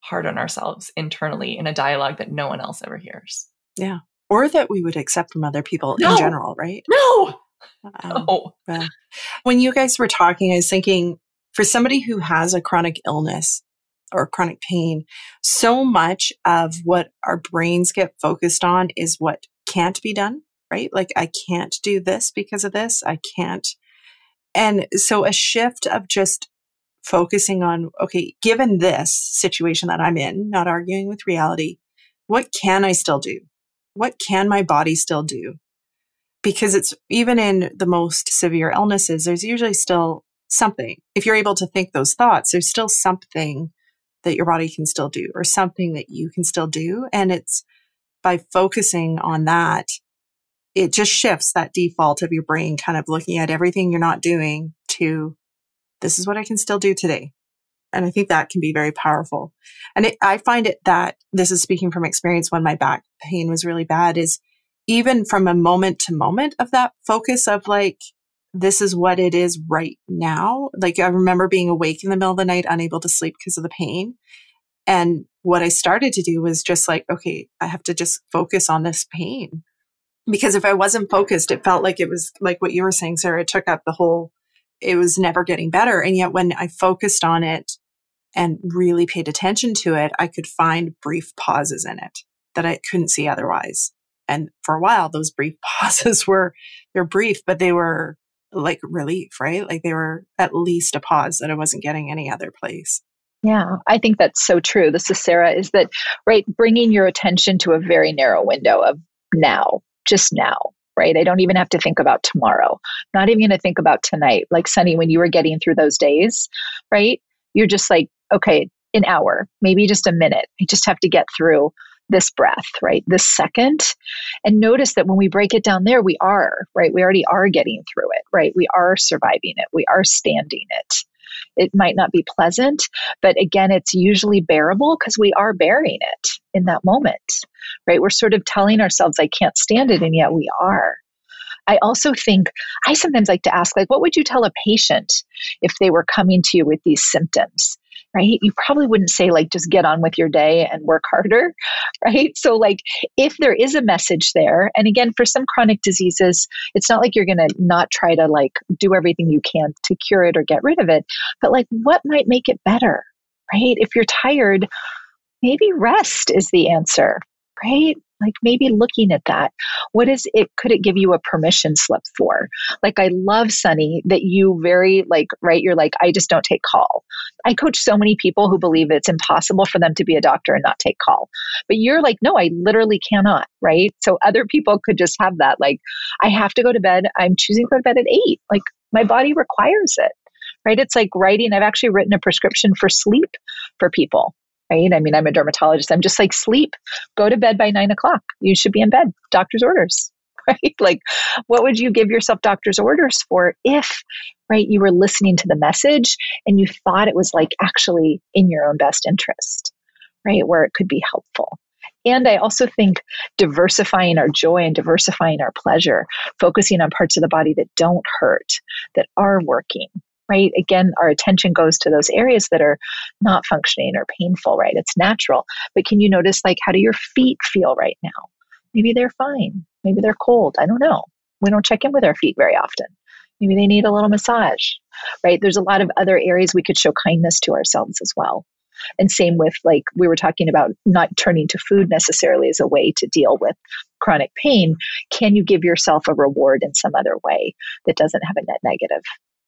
hard on ourselves internally in a dialogue that no one else ever hears. Yeah. Or that we would accept from other people in general, right? No. When you guys were talking, I was thinking, for somebody who has a chronic illness or chronic pain, so much of what our brains get focused on is what can't be done, right? Like, I can't do this because of this. I can't. And so a shift of just focusing on, okay, given this situation that I'm in, not arguing with reality, what can I still do? What can my body still do? Because it's even in the most severe illnesses, there's usually still something. If you're able to think those thoughts, there's still something that your body can still do or something that you can still do. And it's by focusing on that, it just shifts that default of your brain kind of looking at everything you're not doing to, this is what I can still do today. And I think that can be very powerful. And I find it that, this is speaking from experience, when my back pain was really bad, is even from a moment to moment of that focus of like, this is what it is right now. Like, I remember being awake in the middle of the night, unable to sleep because of the pain. And what I started to do was just like, okay, I have to just focus on this pain. Because if I wasn't focused, it felt like it was like what you were saying, Sarah, it took up the whole, it was never getting better. And yet when I focused on it and really paid attention to it, I could find brief pauses in it that I couldn't see otherwise. And for a while, those brief pauses they're brief, but they were like relief, right? Like, they were at least a pause that I wasn't getting any other place. Yeah, I think that's so true. This is Sarah, is that, right, bringing your attention to a very narrow window of now, just now, right? I don't even have to think about tomorrow. Not even going to think about tonight. Like, Sunny, when you were getting through those days, right? You're just like, okay, an hour, maybe just a minute. I just have to get through this breath, right? This second. And notice that when we break it down there, we are, right? We already are getting through it, right? We are surviving it. We are standing it. It might not be pleasant, but again, it's usually bearable because we are bearing it in that moment, right? We're sort of telling ourselves, I can't stand it, and yet we are. I also think, I sometimes like to ask, like, what would you tell a patient if they were coming to you with these symptoms? Right? You probably wouldn't say, like, just get on with your day and work harder, right? So, like, if there is a message there, and again, for some chronic diseases, it's not like you're going to not try to, like, do everything you can to cure it or get rid of it, but, like, what might make it better, right? If you're tired, maybe rest is the answer, right? Like, maybe looking at that, what is it? Could it give you a permission slip for? Like, I love, Sunny, that you very, like, right? You're like, I just don't take call. I coach so many people who believe it's impossible for them to be a doctor and not take call. But you're like, no, I literally cannot, right? So other people could just have that. Like, I have to go to bed. I'm choosing to go to bed at 8. Like, my body requires it, right? It's like writing. I've actually written a prescription for sleep for people. Right? I mean, I'm a dermatologist. I'm just like, sleep, go to bed by 9 o'clock. You should be in bed. Doctor's orders, right? Like, what would you give yourself doctor's orders for if, right, you were listening to the message and you thought it was, like, actually in your own best interest, right? Where it could be helpful. And I also think diversifying our joy and diversifying our pleasure, focusing on parts of the body that don't hurt, that are working. Right? Again, our attention goes to those areas that are not functioning or painful, right? It's natural. But can you notice, like, how do your feet feel right now? Maybe they're fine. Maybe they're cold. I don't know. We don't check in with our feet very often. Maybe they need a little massage, right? There's a lot of other areas we could show kindness to ourselves as well. And same with, like, we were talking about not turning to food necessarily as a way to deal with chronic pain. Can you give yourself a reward in some other way that doesn't have a net negative?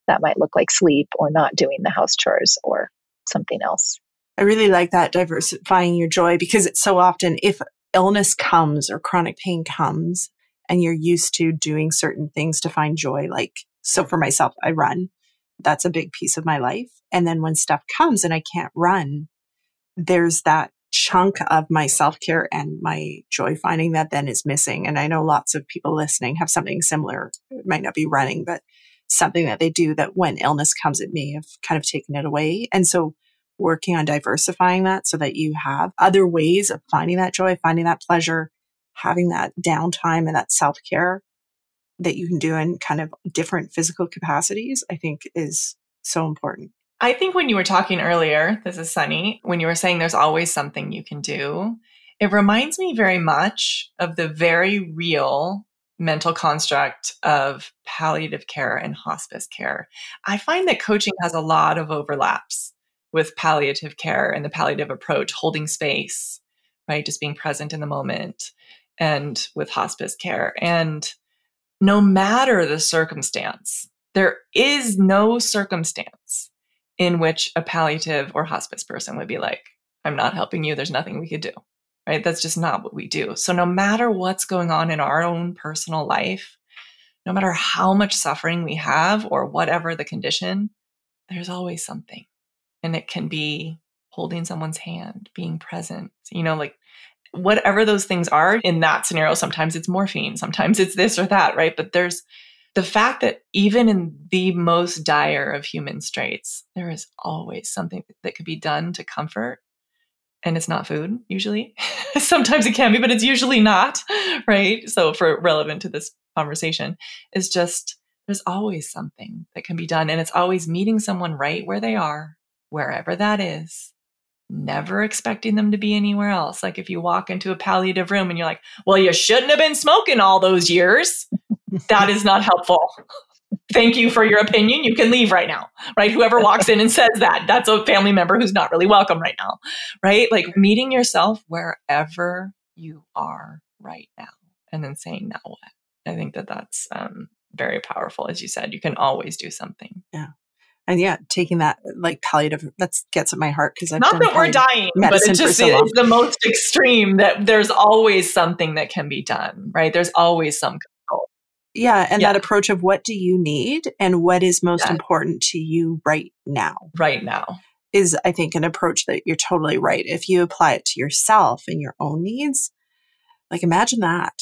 That might look like sleep or not doing the house chores or something else. I really like that, diversifying your joy, because it's so often, if illness comes or chronic pain comes and you're used to doing certain things to find joy. Like, so for myself, I run. That's a big piece of my life. And then when stuff comes and I can't run, there's that chunk of my self-care and my joy finding that then is missing. And I know lots of people listening have something similar. It might not be running, but something that they do that when illness comes, it may have kind of taken it away. And so working on diversifying that so that you have other ways of finding that joy, finding that pleasure, having that downtime and that self-care that you can do in kind of different physical capacities, I think is so important. I think when you were talking earlier, this is Sunny, when you were saying there's always something you can do, it reminds me very much of the very real mental construct of palliative care and hospice care. I find that coaching has a lot of overlaps with palliative care and the palliative approach, holding space, right? Just being present in the moment, and with hospice care. And no matter the circumstance, there is no circumstance in which a palliative or hospice person would be like, I'm not helping you. There's nothing we could do, right? That's just not what we do. So no matter what's going on in our own personal life, no matter how much suffering we have or whatever the condition, there's always something. And it can be holding someone's hand, being present, you know, like whatever those things are in that scenario. Sometimes it's morphine, sometimes it's this or that, right? But there's the fact that even in the most dire of human straits, there is always something that could be done to comfort. And it's not food, usually. Sometimes it can be, but it's usually not, right? So for relevant to this conversation, it's just, there's always something that can be done. And it's always meeting someone right where they are, wherever that is, never expecting them to be anywhere else. Like if you walk into a palliative room and you're like, well, you shouldn't have been smoking all those years. That is not helpful. Thank you for your opinion. You can leave right now, right? Whoever walks in and says that, that's a family member who's not really welcome right now, right? Like meeting yourself wherever you are right now and then saying, now what? I think that that's very powerful. As you said, you can always do something. Yeah. And yeah, taking that like palliative, that gets at my heart because I've not that we're dying, but it's just it's the most extreme that there's always something that can be done, right? There's always some control. Yeah. And that approach of what do you need and what is most important to you right now? Right now is, I think, an approach that you're totally right. If you apply it to yourself and your own needs, like imagine that.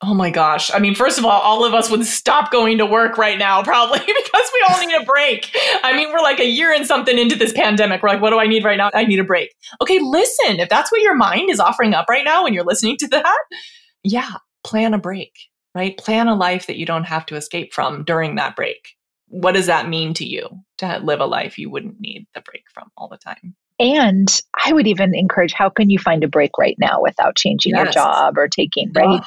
Oh my gosh. I mean, first of all of us would stop going to work right now, probably, because we all need a break. I mean, we're like a year and something into this pandemic. We're like, what do I need right now? I need a break. Okay, listen, if that's what your mind is offering up right now and you're listening to that, plan a break, right? Plan a life that you don't have to escape from during that break. What does that mean to you to live a life you wouldn't need the break from all the time? And I would even encourage, how can you find a break right now without changing your job or taking, right?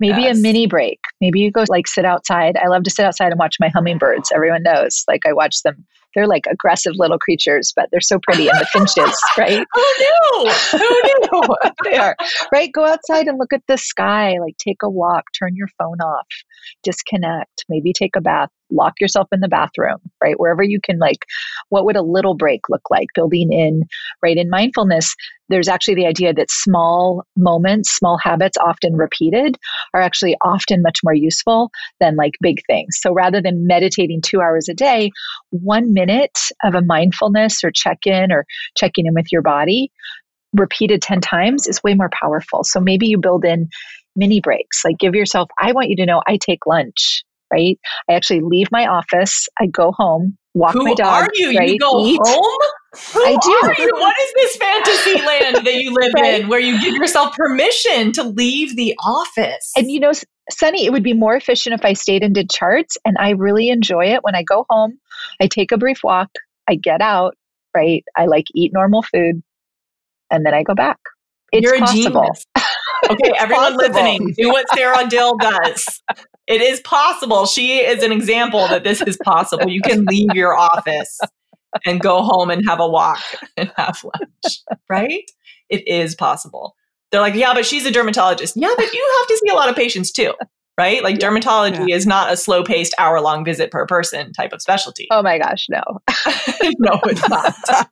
Maybe a mini break. Maybe you go like sit outside. I love to sit outside and watch my hummingbirds. Everyone knows, like I watch them. They're like aggressive little creatures, but they're so pretty. And the finches, right? Who knew? They are, right? Go outside and look at the sky, like take a walk, turn your phone off, disconnect, maybe take a bath, lock yourself in the bathroom, right? Wherever you can, like, what would a little break look like? Building in, right? In mindfulness, there's actually the idea that small moments, small habits often repeated are actually often much more useful than like big things. So rather than meditating 2 hours a day, 1 minute of a mindfulness or checking in with your body repeated 10 times is way more powerful. So maybe you build in mini breaks, like give yourself, I want you to know I take lunch, right? I actually leave my office. I go home, walk my dog. Who are you? Right? You go eat. Home? Who are you? What is this fantasy land that you live in where you give yourself permission to leave the office? And you know, Sunny, it would be more efficient if I stayed and did charts. And I really enjoy it when I go home. I take a brief walk. I get out, right? I like eat normal food. And then I go back. It's You're possible. A genius. Okay, everyone listening, do what Sara Dill does. It is possible. She is an example that this is possible. You can leave your office and go home and have a walk and have lunch, right? It is possible. They're like, yeah, but she's a dermatologist. Yeah, but you have to see a lot of patients too, right? Like dermatology is not a slow-paced hour-long visit per person type of specialty. Oh my gosh, no. No, it's not.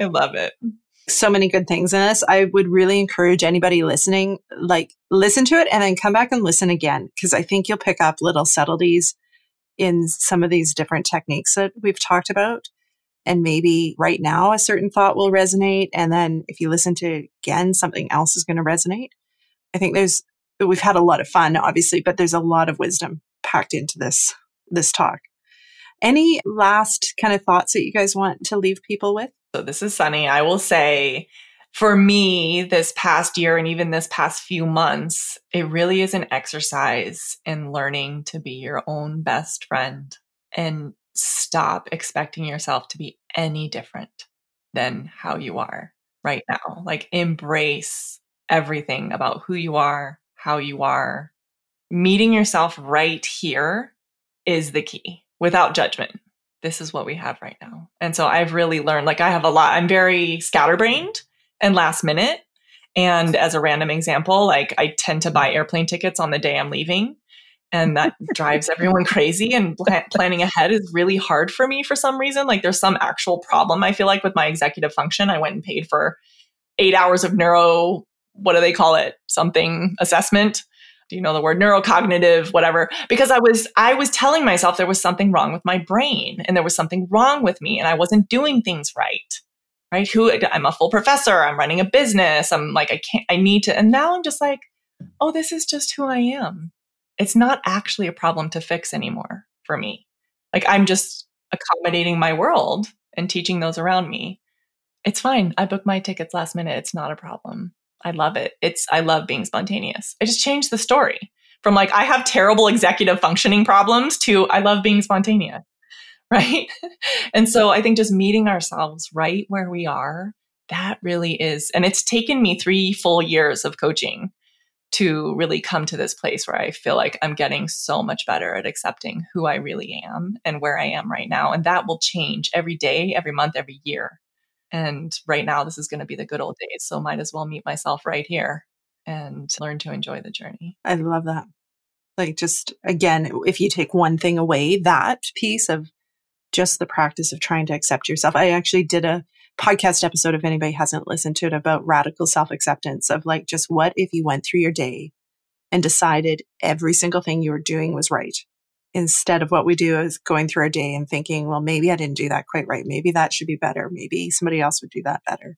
I love it. So many good things in this. I would really encourage anybody listening, listen to it and then come back and listen again, because I think you'll pick up little subtleties in some of these different techniques that we've talked about. And maybe right now a certain thought will resonate. And then if you listen to it again, something else is going to resonate. I think we've had a lot of fun, obviously, but there's a lot of wisdom packed into this talk. Any last kind of thoughts that you guys want to leave people with? So this is Sunny. I will say, for me, this past year and even this past few months, it really is an exercise in learning to be your own best friend and stop expecting yourself to be any different than how you are right now. Embrace everything about who you are, how you are. Meeting yourself right here is the key. Without judgment, this is what we have right now. And so I've really learned, I have a lot, I'm very scatterbrained and last minute. And as a random example, I tend to buy airplane tickets on the day I'm leaving, and that drives everyone crazy. And planning ahead is really hard for me for some reason. There's some actual problem, I feel like, with my executive function. I went and paid for 8 hours of neuro, what do they call it? Something assessment. Do you know the word? Neurocognitive, whatever, because I was telling myself there was something wrong with my brain and there was something wrong with me and I wasn't doing things right? I'm a full professor. I'm running a business. I'm I need to. And now I'm just oh, this is just who I am. It's not actually a problem to fix anymore for me. I'm just accommodating my world and teaching those around me. It's fine. I booked my tickets last minute. It's not a problem. I love it. I love being spontaneous. I just changed the story from I have terrible executive functioning problems to I love being spontaneous, right? And so I think just meeting ourselves right where we are, that really is, and it's taken me 3 full years of coaching to really come to this place where I feel I'm getting so much better at accepting who I really am and where I am right now. And that will change every day, every month, every year. And right now, this is going to be the good old days. So might as well meet myself right here and learn to enjoy the journey. I love that. Just, again, if you take one thing away, that piece of just the practice of trying to accept yourself. I actually did a podcast episode, if anybody hasn't listened to it, about radical self-acceptance of just what if you went through your day and decided every single thing you were doing was right? Instead of what we do is going through our day and thinking, well, maybe I didn't do that quite right. Maybe that should be better. Maybe somebody else would do that better.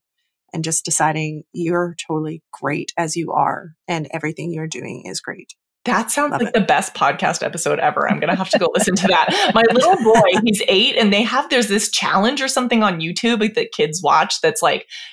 And just deciding you're totally great as you are and everything you're doing is great. That sounds the best podcast episode ever. I'm going to have to go listen to that. My little boy, he's 8, and there's this challenge or something on YouTube that kids watch that's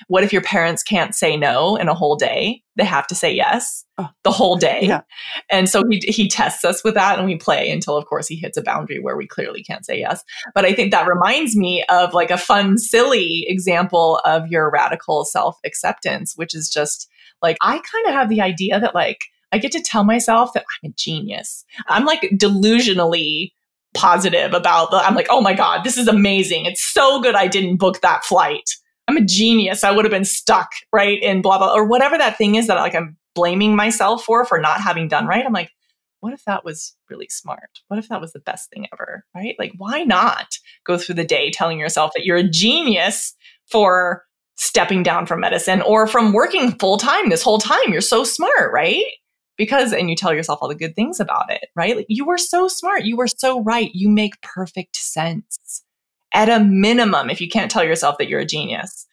what if your parents can't say no in a whole day? They have to say yes the whole day. Yeah. And so he tests us with that and we play until, of course, he hits a boundary where we clearly can't say yes. But I think that reminds me of a fun, silly example of your radical self-acceptance, which is just I kind of have the idea that I get to tell myself that I'm a genius. I'm delusionally positive about oh my God, this is amazing. It's so good I didn't book that flight. I'm a genius. I would have been stuck, right? And blah, blah, or whatever that thing is that I'm blaming myself for not having done right. I'm what if that was really smart? What if that was the best thing ever, right? Why not go through the day telling yourself that you're a genius for stepping down from medicine or from working full time this whole time? You're so smart, right? And you tell yourself all the good things about it, right? You were so smart. You were so right. You make perfect sense. At a minimum, if you can't tell yourself that you're a genius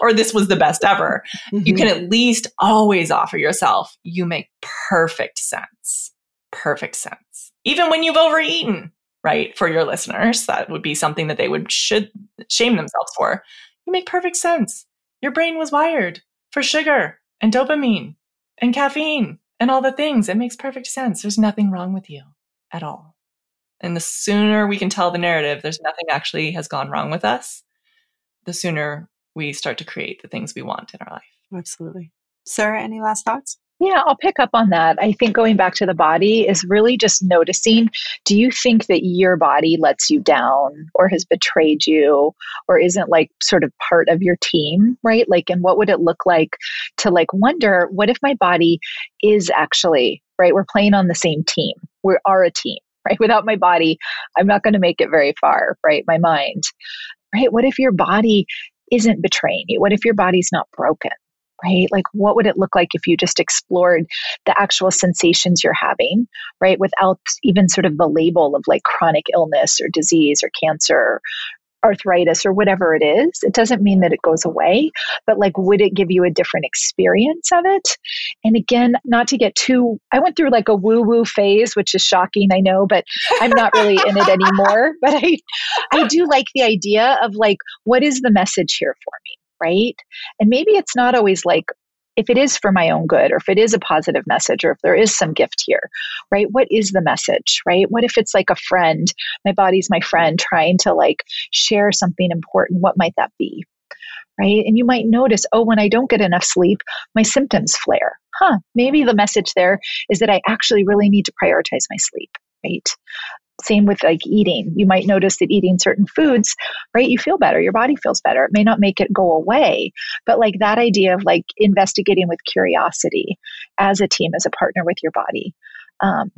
or this was the best ever, you can at least always offer yourself, you make perfect sense. Perfect sense. Even when you've overeaten, right? For your listeners, that would be something that they should shame themselves for. You make perfect sense. Your brain was wired for sugar and dopamine and caffeine and all the things. It makes perfect sense. There's nothing wrong with you at all. And the sooner we can tell the narrative, there's nothing actually has gone wrong with us, the sooner we start to create the things we want in our life. Absolutely. Sara, any last thoughts? Yeah, I'll pick up on that. I think going back to the body is really just noticing, do you think that your body lets you down or has betrayed you or isn't sort of part of your team, right? And what would it look like to wonder, what if my body is actually, right? We're playing on the same team. We are a team, right? Without my body, I'm not going to make it very far, right? My mind, right? What if your body isn't betraying you? What if your body's not broken, right? Like, what would it look like if you just explored the actual sensations you're having, right? Without even sort of the label of like chronic illness or disease or cancer or arthritis or whatever it is. It doesn't mean that it goes away, but like, would it give you a different experience of it? And again, not to get too, I went through like a woo-woo phase, which is shocking, I know, but I'm not really in it anymore. But I do like the idea of like, what is the message here for me, right? And maybe it's not always like, if it is for my own good, or if it is a positive message, or if there is some gift here, right? What is the message, right? What if it's like a friend, my body's my friend trying to like share something important? What might that be, right? And you might notice, oh, when I don't get enough sleep, my symptoms flare. Huh, maybe the message there is that I actually really need to prioritize my sleep, right? Same with like eating. You might notice that eating certain foods, right? You feel better. Your body feels better. It may not make it go away, but like that idea of like investigating with curiosity as a team, as a partner with your body, right?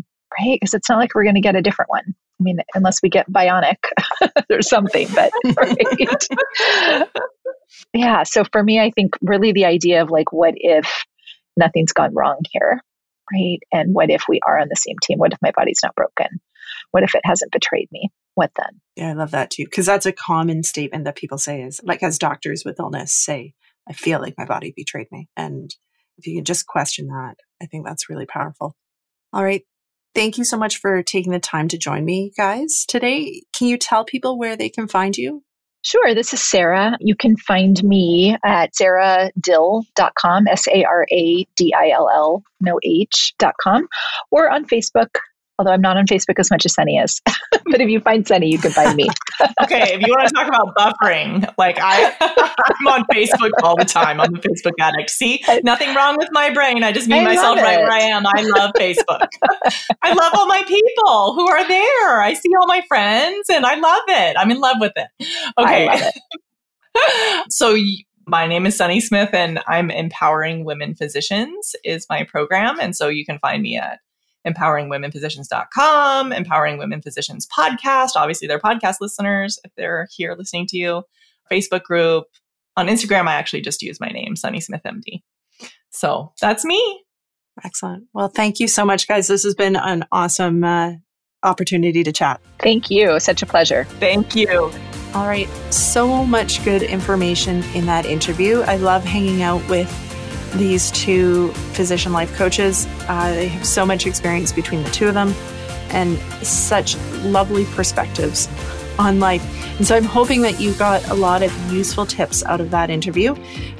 Because it's not like we're going to get a different one. I mean, unless we get bionic or something, but right? Yeah. So for me, I think really the idea of like, what if nothing's gone wrong here, right? And what if we are on the same team? What if my body's not broken? What if it hasn't betrayed me? What then? Yeah, I love that too. Because that's a common statement that people say is like, as doctors with illness say, I feel like my body betrayed me. And if you can just question that, I think that's really powerful. All right. Thank you so much for taking the time to join me guys today. Can you tell people where they can find you? Sure. This is Sara. You can find me at saradill.com, SARADILL.com, or on Facebook. Although I'm not on Facebook as much as Sunny is. But if you find Sunny, you can find me. Okay. If you want to talk about buffering, like I'm on Facebook all the time. I'm a Facebook addict. See, nothing wrong with my brain. I just meet myself right where I am. I love Facebook. I love all my people who are there. I see all my friends and I love it. I'm in love with it. Okay. I love it. So my name is Sunny Smith and I'm Empowering Women Physicians is my program. And so you can find me at EmpoweringWomenPhysicians.com, Empowering Women Physicians Podcast. Obviously, they're podcast listeners if they're here listening to you. Facebook group. On Instagram, I actually just use my name, Sunny Smith MD. So that's me. Excellent. Well, thank you so much, guys. This has been an awesome opportunity to chat. Thank you. Such a pleasure. Thank you. All right. So much good information in that interview. I love hanging out with these two physician life coaches. They have so much experience between the two of them and such lovely perspectives on life. And so I'm hoping that you got a lot of useful tips out of that interview.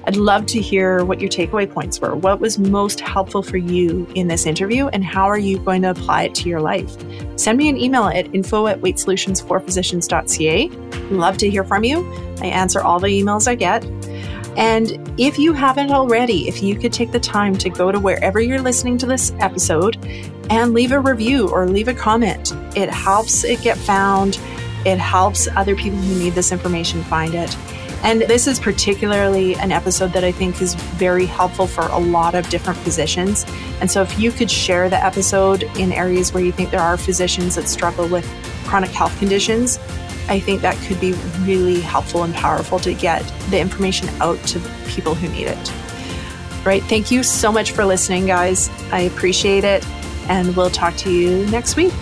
I'd love to hear what your takeaway points were. What was most helpful for you in this interview and how are you going to apply it to your life? Send me an email at info@weightsolutionsforphysicians.ca. Love to hear from you. I answer all the emails I get. And if you haven't already, if you could take the time to go to wherever you're listening to this episode and leave a review or leave a comment, it helps it get found. It helps other people who need this information find it. And this is particularly an episode that I think is very helpful for a lot of different physicians. And so if you could share the episode in areas where you think there are physicians that struggle with chronic health conditions, I think that could be really helpful and powerful to get the information out to people who need it. Right. Thank you so much for listening, guys. I appreciate it. And we'll talk to you next week.